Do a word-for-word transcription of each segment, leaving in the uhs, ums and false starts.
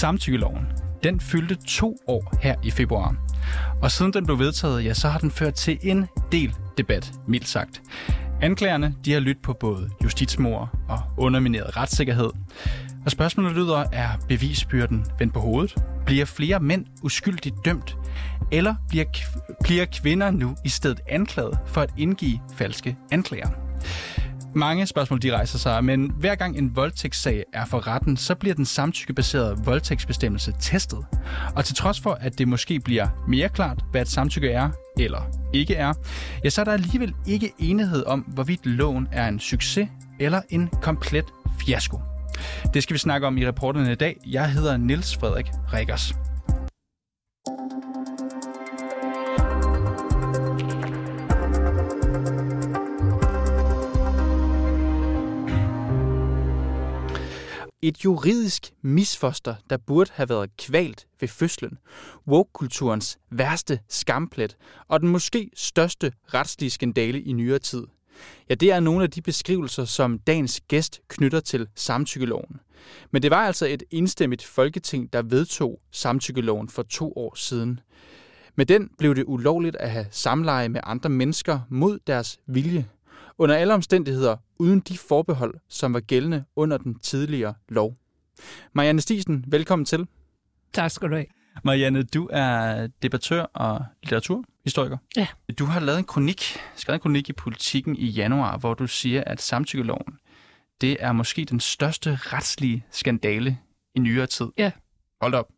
Samtykkeloven, den fyldte to år her i februar. Og siden den blev vedtaget, ja, så har den ført til en del debat, mildt sagt. Anklagerne, de har lyttet på både justitsmord og undermineret retssikkerhed. Og spørgsmålet lyder, er bevisbyrden vendt på hovedet? Bliver flere mænd uskyldigt dømt? Eller bliver, kv- bliver kvinder nu i stedet anklaget for at indgive falske anklager? Mange spørgsmål, de rejser sig, men hver gang en voldtægtssag er for retten, så bliver den samtykkebaserede voldtægtsbestemmelse testet. Og til trods for, at det måske bliver mere klart, hvad et samtykke er eller ikke er, ja, så er der alligevel ikke enighed om, hvorvidt loven er en succes eller en komplet fiasko. Det skal vi snakke om i reporterne i dag. Jeg hedder Niels Frederik Rickers. Et juridisk misfoster, der burde have været kvalt ved fødslen, woke-kulturens værste skamplet og den måske største retslige skandale i nyere tid. Ja, det er nogle af de beskrivelser, som dagens gæst knytter til samtykkeloven. Men det var altså et enstemmigt Folketing, der vedtog samtykkeloven for to år siden. Med den blev det ulovligt at have samleje med andre mennesker mod deres vilje. Under alle omstændigheder uden de forbehold, som var gældende under den tidligere lov. Marianne Stidsen, velkommen til. Tak skal du have. Marianne, du er debattør og litteraturhistoriker. Ja. Du har lavet en kronik, skrevet en kronik i Politiken i januar, hvor du siger, at samtykkeloven, det er måske den største retslige skandale i nyere tid. Ja. Hold op.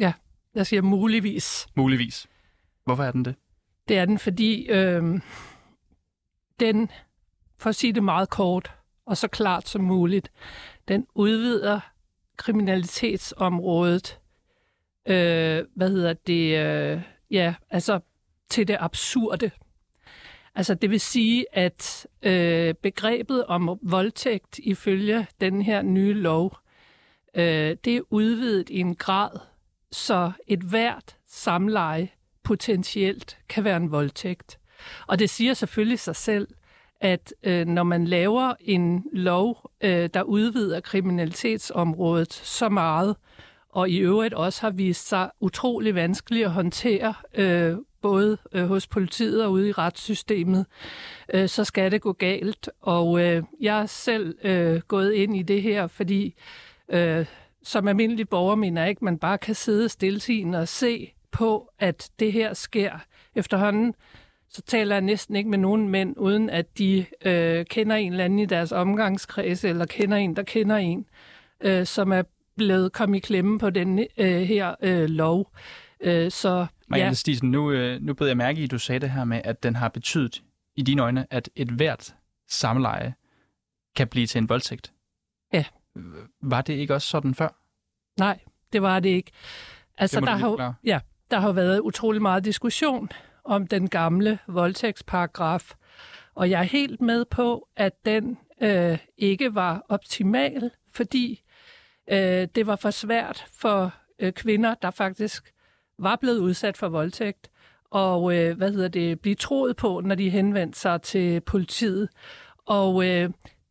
Ja, jeg siger muligvis. Muligvis. Hvorfor er den det? Det er den, fordi øh, den, for at sige det meget kort og så klart som muligt, den udvider kriminalitetsområdet. Øh, hvad hedder det, øh, ja, altså til det absurde. Altså det vil sige, at øh, begrebet om voldtægt ifølge den her nye lov, øh, det er udvidet i en grad, så et hvert samleje potentielt kan være en voldtægt. Og det siger selvfølgelig sig selv, at øh, når man laver en lov, øh, der udvider kriminalitetsområdet så meget, og i øvrigt også har vist sig utrolig vanskeligt at håndtere, øh, både øh, hos politiet og ude i retssystemet, øh, så skal det gå galt. Og øh, jeg er selv øh, gået ind i det her, fordi øh, som almindelig borger mener jeg ikke, man bare kan sidde stiltiende og se på, at det her sker. Efterhånden så taler jeg næsten ikke med nogen mænd, uden at de øh, kender en eller anden i deres omgangskreds, eller kender en, der kender en, øh, som er blevet kommet i klemme på den øh, her øh, lov. Øh, så, Marianne ja. Stidsen, nu, øh, nu bed jeg mærke i, at du sagde det her med, at den har betydet i dine øjne, at et hvert samleje kan blive til en voldtægt. Ja. Var det ikke også sådan før? Nej, det var det ikke. Altså, det der, har, ja, der har været utrolig meget diskussion om den gamle voldtægtsparagraf, og jeg er helt med på, at den øh, ikke var optimal, fordi det var for svært for kvinder, der faktisk var blevet udsat for voldtægt, og hvad hedder det, blive troet på, når de henvendte sig til politiet. Og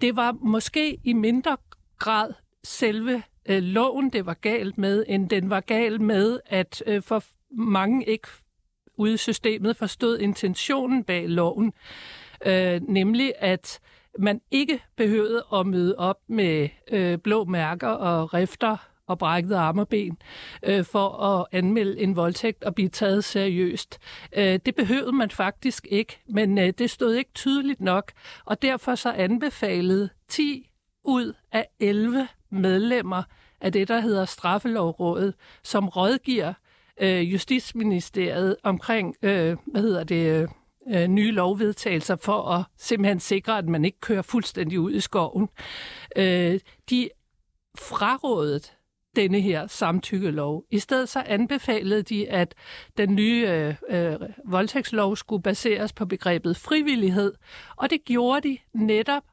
det var måske i mindre grad selve loven, det var galt med, end den var galt med, at for mange ikke ude i systemet forstod intentionen bag loven, nemlig at man ikke behøvede at møde op med øh, blå mærker og rifter og brækkede arme og ben øh, for at anmelde en voldtægt og blive taget seriøst. Øh, det behøvede man faktisk ikke, men øh, det stod ikke tydeligt nok, og derfor så anbefalede ti ud af elleve medlemmer af det, der hedder straffelovrådet, som rådgiver øh, Justitsministeriet omkring, øh, hvad hedder det... Øh, nye lovvedtagelser for at simpelthen sikre, at man ikke kører fuldstændig ud i skoven. De frarådede denne her samtykkelov. I stedet så anbefalede de, at den nye øh, øh, voldtægtslov skulle baseres på begrebet frivillighed, og det gjorde de netop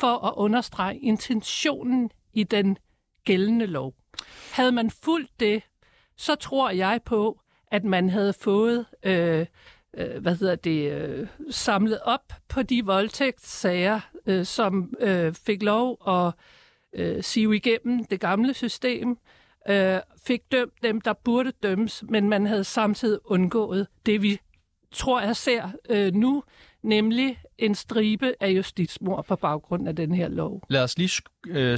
for at understrege intentionen i den gældende lov. Havde man fulgt det, så tror jeg på, at man havde fået øh, hvad hedder det, øh, samlet op på de voldtægtssager, øh, som øh, fik lov at øh, sive igennem det gamle system, øh, fik dømt dem, der burde dømmes, men man havde samtidig undgået det, vi tror, jeg ser øh, nu, nemlig en stribe af justitsmord på baggrund af den her lov. Lad os lige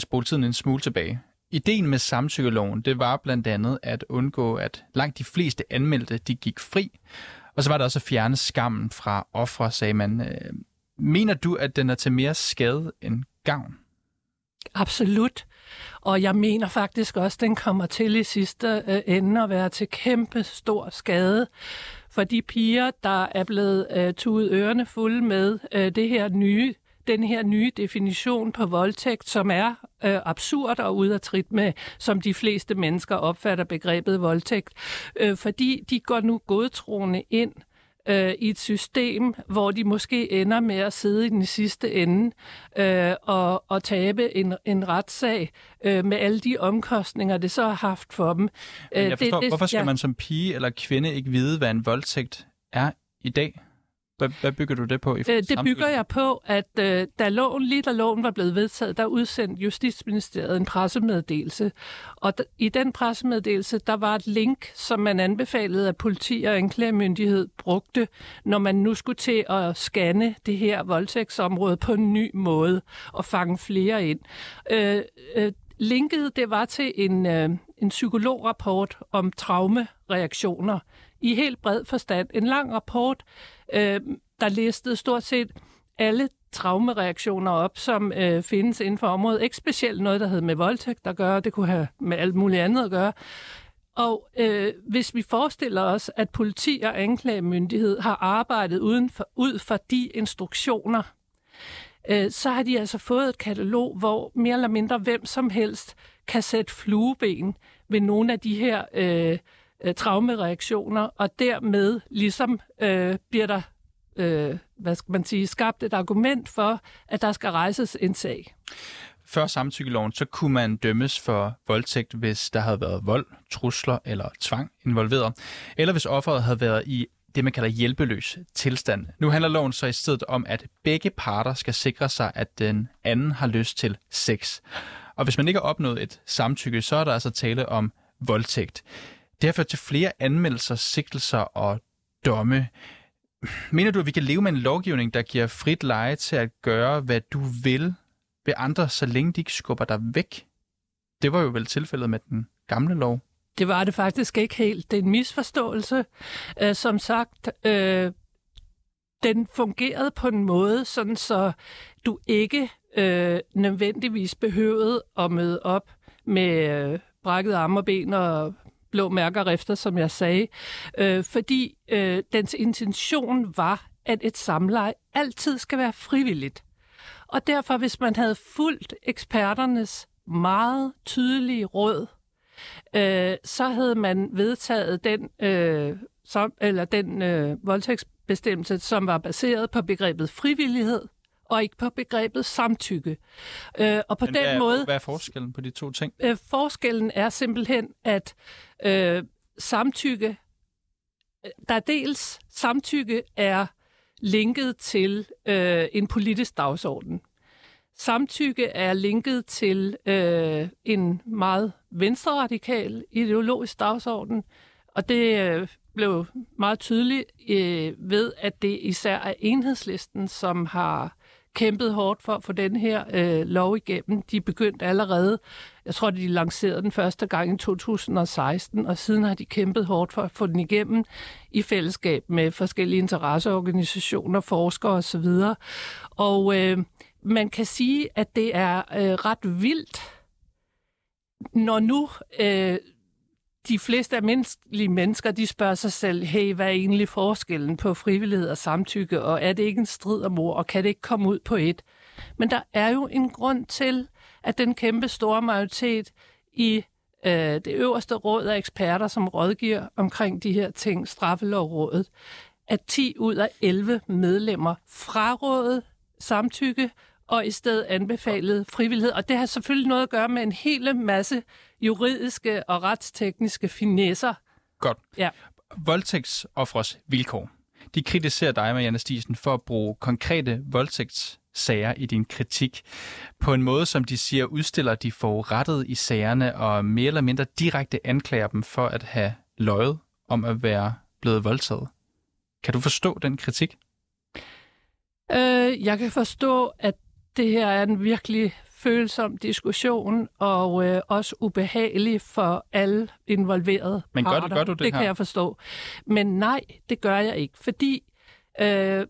spole tiden en smule tilbage. Ideen med samtykkeloven, det var blandt andet at undgå, at langt de fleste anmeldte, de gik fri. Og så var der også at fjerne skammen fra ofre, sagde man. Øh, mener du, at den er til mere skade end gavn? Absolut. Og jeg mener faktisk også, at den kommer til i sidste ende at være til kæmpe stor skade for de piger, der er blevet øh, tuet ørerne fulde med øh, det her nye, den her nye definition på voldtægt, som er øh, absurd og ude af trit med, som de fleste mennesker opfatter begrebet voldtægt, øh, fordi de går nu godtroende ind øh, i et system, hvor de måske ender med at sidde i den sidste ende øh, og, og tabe en, en retssag øh, med alle de omkostninger, det så har haft for dem. Men jeg forstår, det, det, hvorfor skal ja. man som pige eller kvinde ikke vide, hvad en voldtægt er i dag? Hvad, hvad bygger du det på? I det samtidig? bygger jeg på, at øh, da loven, lige da loven var blevet vedtaget, der udsendte Justitsministeriet en pressemeddelelse. Og d- i den pressemeddelelse, der var et link, som man anbefalede, at politi og anklagemyndighed brugte, når man nu skulle til at scanne det her voldtægtsområde på en ny måde og fange flere ind. Øh, øh, linket, det var til en, øh, en psykolograpport om traumereaktioner. I helt bred forstand. En lang rapport, øh, der listede stort set alle traumereaktioner op, som øh, findes inden for området. Ikke specielt noget, der havde med voldtægt at gøre. Det kunne have med alt muligt andet at gøre. Og øh, hvis vi forestiller os, at politi og anklagemyndighed har arbejdet uden for, ud fra de instruktioner, øh, så har de altså fået et katalog, hvor mere eller mindre hvem som helst kan sætte flueben ved nogle af de her øh, traumereaktioner, og dermed ligesom øh, bliver der øh, hvad skal man sige, skabt et argument for, at der skal rejses en sag. Før samtykkeloven, så kunne man dømmes for voldtægt, hvis der havde været vold, trusler eller tvang involveret, eller hvis offeret havde været i det, man kalder hjælpeløs tilstand. Nu handler loven så i stedet om, at begge parter skal sikre sig, at den anden har lyst til sex. Og hvis man ikke har opnået et samtykke, så er der altså tale om voldtægt. Det har ført til flere anmeldelser, sigtelser og domme. Mener du, at vi kan leve med en lovgivning, der giver frit leje til at gøre, hvad du vil ved andre, så længe de ikke skubber dig væk? Det var jo vel tilfældet med den gamle lov. Det var det faktisk ikke helt. Det er en misforståelse. Uh, som sagt, uh, den fungerede på en måde, sådan så du ikke uh, nødvendigvis behøvede at møde op med uh, brækket arme og ben og blå mærker efter, som jeg sagde, øh, fordi øh, dens intention var, at et samleje altid skal være frivilligt. Og derfor, hvis man havde fulgt eksperternes meget tydelige råd, øh, så havde man vedtaget den, øh, som, eller den øh, voldtægtsbestemmelse, som var baseret på begrebet frivillighed, og ikke på begrebet samtykke. Øh, og på Men den hvad er, måde, hvad er forskellen på de to ting? Øh, forskellen er simpelthen, at øh, samtykke, der dels samtykke er linket til øh, en politisk dagsorden. Samtykke er linket til øh, en meget venstreradikal ideologisk dagsorden, og det øh, blev meget tydeligt øh, ved, at det især er Enhedslisten, som har kæmpet hårdt for at få den her øh, lov igennem. De begyndte allerede, jeg tror, de lancerede den første gang i to tusind og seksten, og siden har de kæmpet hårdt for at få den igennem i fællesskab med forskellige interesseorganisationer, forskere osv. Og øh, man kan sige, at det er øh, ret vildt, når nu øh, de fleste almindelige mennesker, de spørger sig selv, hey, hvad er egentlig forskellen på frivillighed og samtykke, og er det ikke en strid om ord, og kan det ikke komme ud på et? Men der er jo en grund til, at den kæmpe store majoritet i øh, det øverste råd af eksperter, som rådgiver omkring de her ting, straffelovrådet, at ti ud af elleve medlemmer frarådede samtykke, og i stedet anbefalede frivillighed. Og det har selvfølgelig noget at gøre med en hel masse juridiske og retstekniske finesser. Godt. Ja. Voldtægtsoffres vilkår. De kritiserer dig, Marianne Stidsen, for at bruge konkrete voldtægts sager i din kritik. På en måde, som de siger, udstiller de forurettede i sagerne og mere eller mindre direkte anklager dem for at have løjet om at være blevet voldtaget. Kan du forstå den kritik? Øh, jeg kan forstå, at det her er en virkelig følsom diskussion, og øh, også ubehagelig for alle involverede Men gør parter. Du, gør du det, det her? Kan jeg forstå. Men nej, det gør jeg ikke, fordi øh,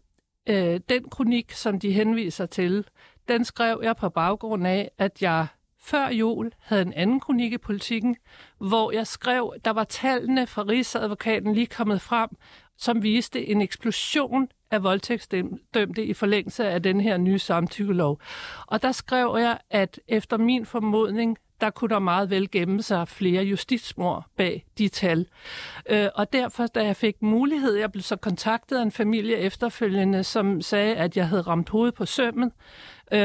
øh, den kronik, som de henviser til, den skrev jeg på baggrund af, at jeg før jul havde en anden kronik i Politikken, hvor jeg skrev, der var tallene fra rigsadvokaten lige kommet frem, som viste en eksplosion af voldtægtsdømte i forlængelse af den her nye samtykkelov. Og der skrev jeg, at efter min formodning, der kunne der meget vel gemme sig flere justitsmord bag de tal. Og derfor, da jeg fik mulighed, jeg blev så kontaktet af en familie efterfølgende, som sagde, at jeg havde ramt hovedet på sømmet,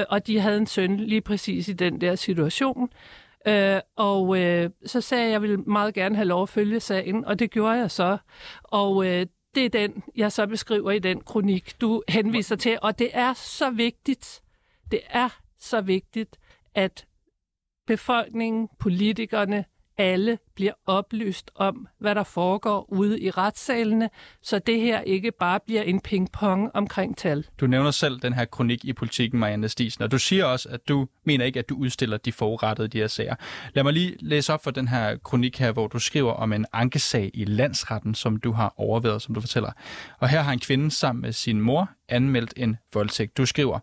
og de havde en søn lige præcis i den der situation. Øh, og øh, så sagde jeg, at jeg ville meget gerne have lov at følge sagen, og det gjorde jeg så. Og øh, det er den, jeg så beskriver i den kronik, du henviser til. Og det er så vigtigt, det er så vigtigt, at befolkningen, politikerne, alle bliver oplyst om, hvad der foregår ude i retssalene, så det her ikke bare bliver en ping-pong omkring tal. Du nævner selv den her kronik i Politikken, Marianne Stidsen, og du siger også, at du mener ikke, at du udstiller de forurettede de her sager. Lad mig lige læse op for den her kronik her, hvor du skriver om en ankesag i landsretten, som du har overværet, som du fortæller. Og her har en kvinde sammen med sin mor anmeldt en voldtægt. Du skriver,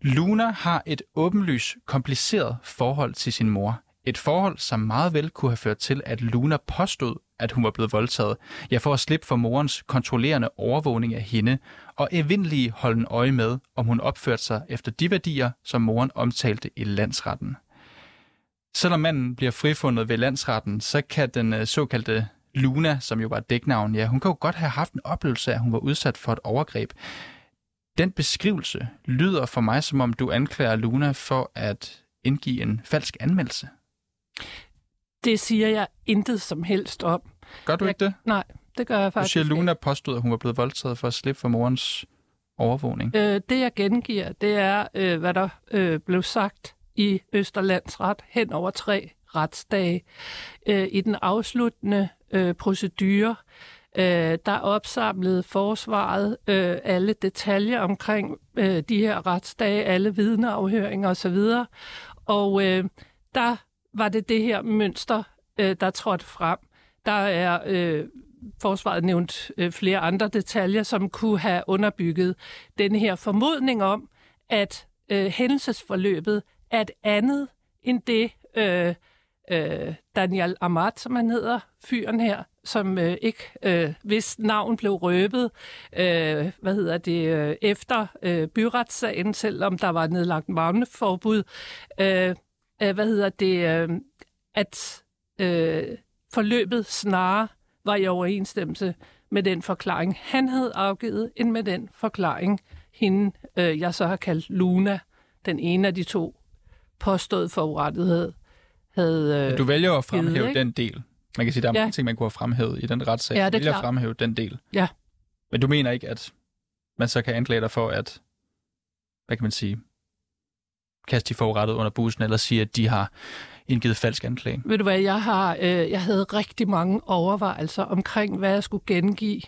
Luna har et åbenlyst kompliceret forhold til sin mor. Et forhold, som meget vel kunne have ført til, at Luna påstod, at hun var blevet voldtaget. Jeg får at slippe for morens kontrollerende overvågning af hende, og evindelig holden øje med, om hun opførte sig efter de værdier, som moren omtalte i landsretten. Selvom manden bliver frifundet ved landsretten, så kan den såkaldte Luna, som jo var et dæknavn, ja, hun kan jo godt have haft en oplevelse af, at hun var udsat for et overgreb. Den beskrivelse lyder for mig, som om du anklager Luna for at indgive en falsk anmeldelse. Det siger jeg intet som helst om. Gør du jeg, ikke det? Nej, det gør jeg faktisk ikke. Du siger, Luna påstod, at hun var blevet voldtaget for at slippe for morens overvågning. Øh, det, jeg gengiver, det er, øh, hvad der øh, blev sagt i Østerlandsret hen over tre retsdage. Øh, I den afsluttende øh, procedure, øh, der opsamlede forsvaret øh, alle detaljer omkring øh, de her retsdage, alle vidneafhøringer osv. Og øh, der... var det det her mønster, der trådte frem. Der er øh, forsvaret nævnt øh, flere andre detaljer, som kunne have underbygget den her formodning om, at øh, hændelsesforløbet er et andet end det, øh, øh, Daniel Amat, som han hedder, fyren her, som øh, ikke, øh, hvis navn blev røbet, øh, hvad hedder det, øh, efter øh, byretssagen, selvom der var nedlagt navneforbud, øh, hvad hedder det, at øh, forløbet snarere var i overensstemmelse med den forklaring, han havde afgivet, end med den forklaring, hende, øh, jeg så har kaldt Luna, den ene af de to påståede forurettighed, havde øh, Du vælger at fremhæve givet, ikke? Den del. Man kan sige, der er ja. mange ting, man kunne have fremhævet i den retssag. Ja, du vælger klart. At fremhæve den del. Ja. Men du mener ikke, at man så kan anklage dig for at, hvad kan man sige, kaste de forurettede under bussen, eller sige, at de har indgivet falsk anklage? Ved du hvad, jeg, har, øh, jeg havde rigtig mange overvejelser omkring, hvad jeg skulle gengive.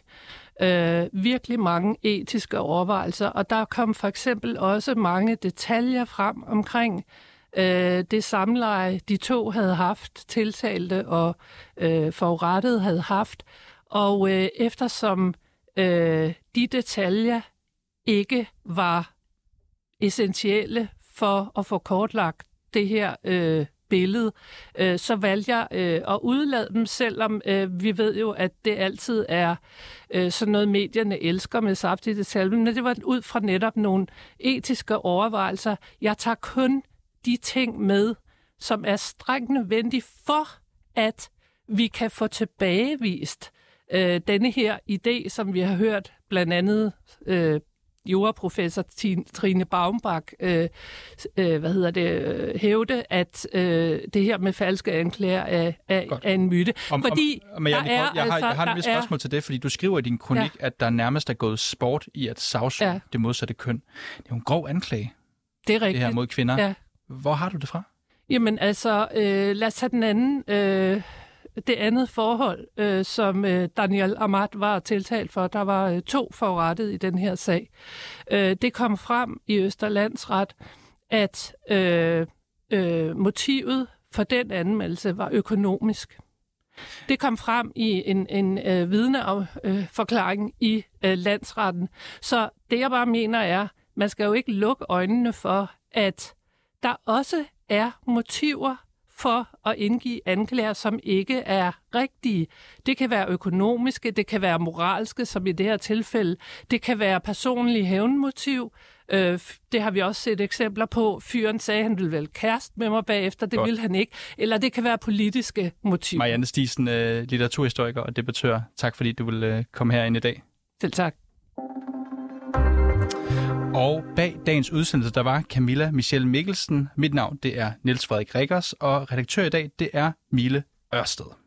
Øh, virkelig mange etiske overvejelser, og der kom for eksempel også mange detaljer frem omkring øh, det samleje, de to havde haft, tiltalte og øh, forurettede havde haft. Og øh, eftersom øh, de detaljer ikke var essentielle for at få kortlagt det her øh, billede, øh, så valgte jeg øh, at udlade dem, selvom øh, vi ved jo, at det altid er øh, sådan noget, medierne elsker med saft i detaljen. Men det var ud fra netop nogle etiske overvejelser. Jeg tager kun de ting med, som er strengt nødvendige for, at vi kan få tilbagevist øh, denne her idé, som vi har hørt blandt andet øh, juraprofessor Trine Baumbach øh, øh, hvad hedder det, hævde, at øh, det her med falske anklager er, er, er en myte. Om, fordi om, om, der Janne, er, jeg, altså, har, jeg har et vist spørgsmål er, til det, fordi du skriver i din kronik, ja. at der nærmest er gået sport i at sagsøge ja. det modsatte køn. Det er jo en grov anklage, det, er rigtigt. det her mod kvinder. Ja. Hvor har du det fra? Jamen altså, øh, lad os tage den anden... Øh, Det andet forhold, øh, som øh, Daniel Amat var tiltalt for, der var øh, to forurettet i den her sag. Øh, det kom frem i Østerlandsret, at øh, øh, motivet for den anmeldelse var økonomisk. Det kom frem i en, en øh, vidneforklaring øh, i øh, landsretten. Så det jeg bare mener er, man skal jo ikke lukke øjnene for, at der også er motiver for at indgive anklager, som ikke er rigtige. Det kan være økonomiske, det kan være moralske, som i det her tilfælde. Det kan være personlige hævnmotiv. Øh, det har vi også set eksempler på. Fyren sagde, at han ville være kæreste med mig bagefter. Det Godt. ville han ikke. Eller det kan være politiske motiver. Marianne Stidsen, litteraturhistoriker og debattør. Tak fordi du ville komme herind i dag. Selv tak. Og bag dagens udsendelse, der var Camilla Michelle Mikkelsen. Mit navn, det er Niels Frederik Rickers, og redaktør i dag, det er Mille Ørsted.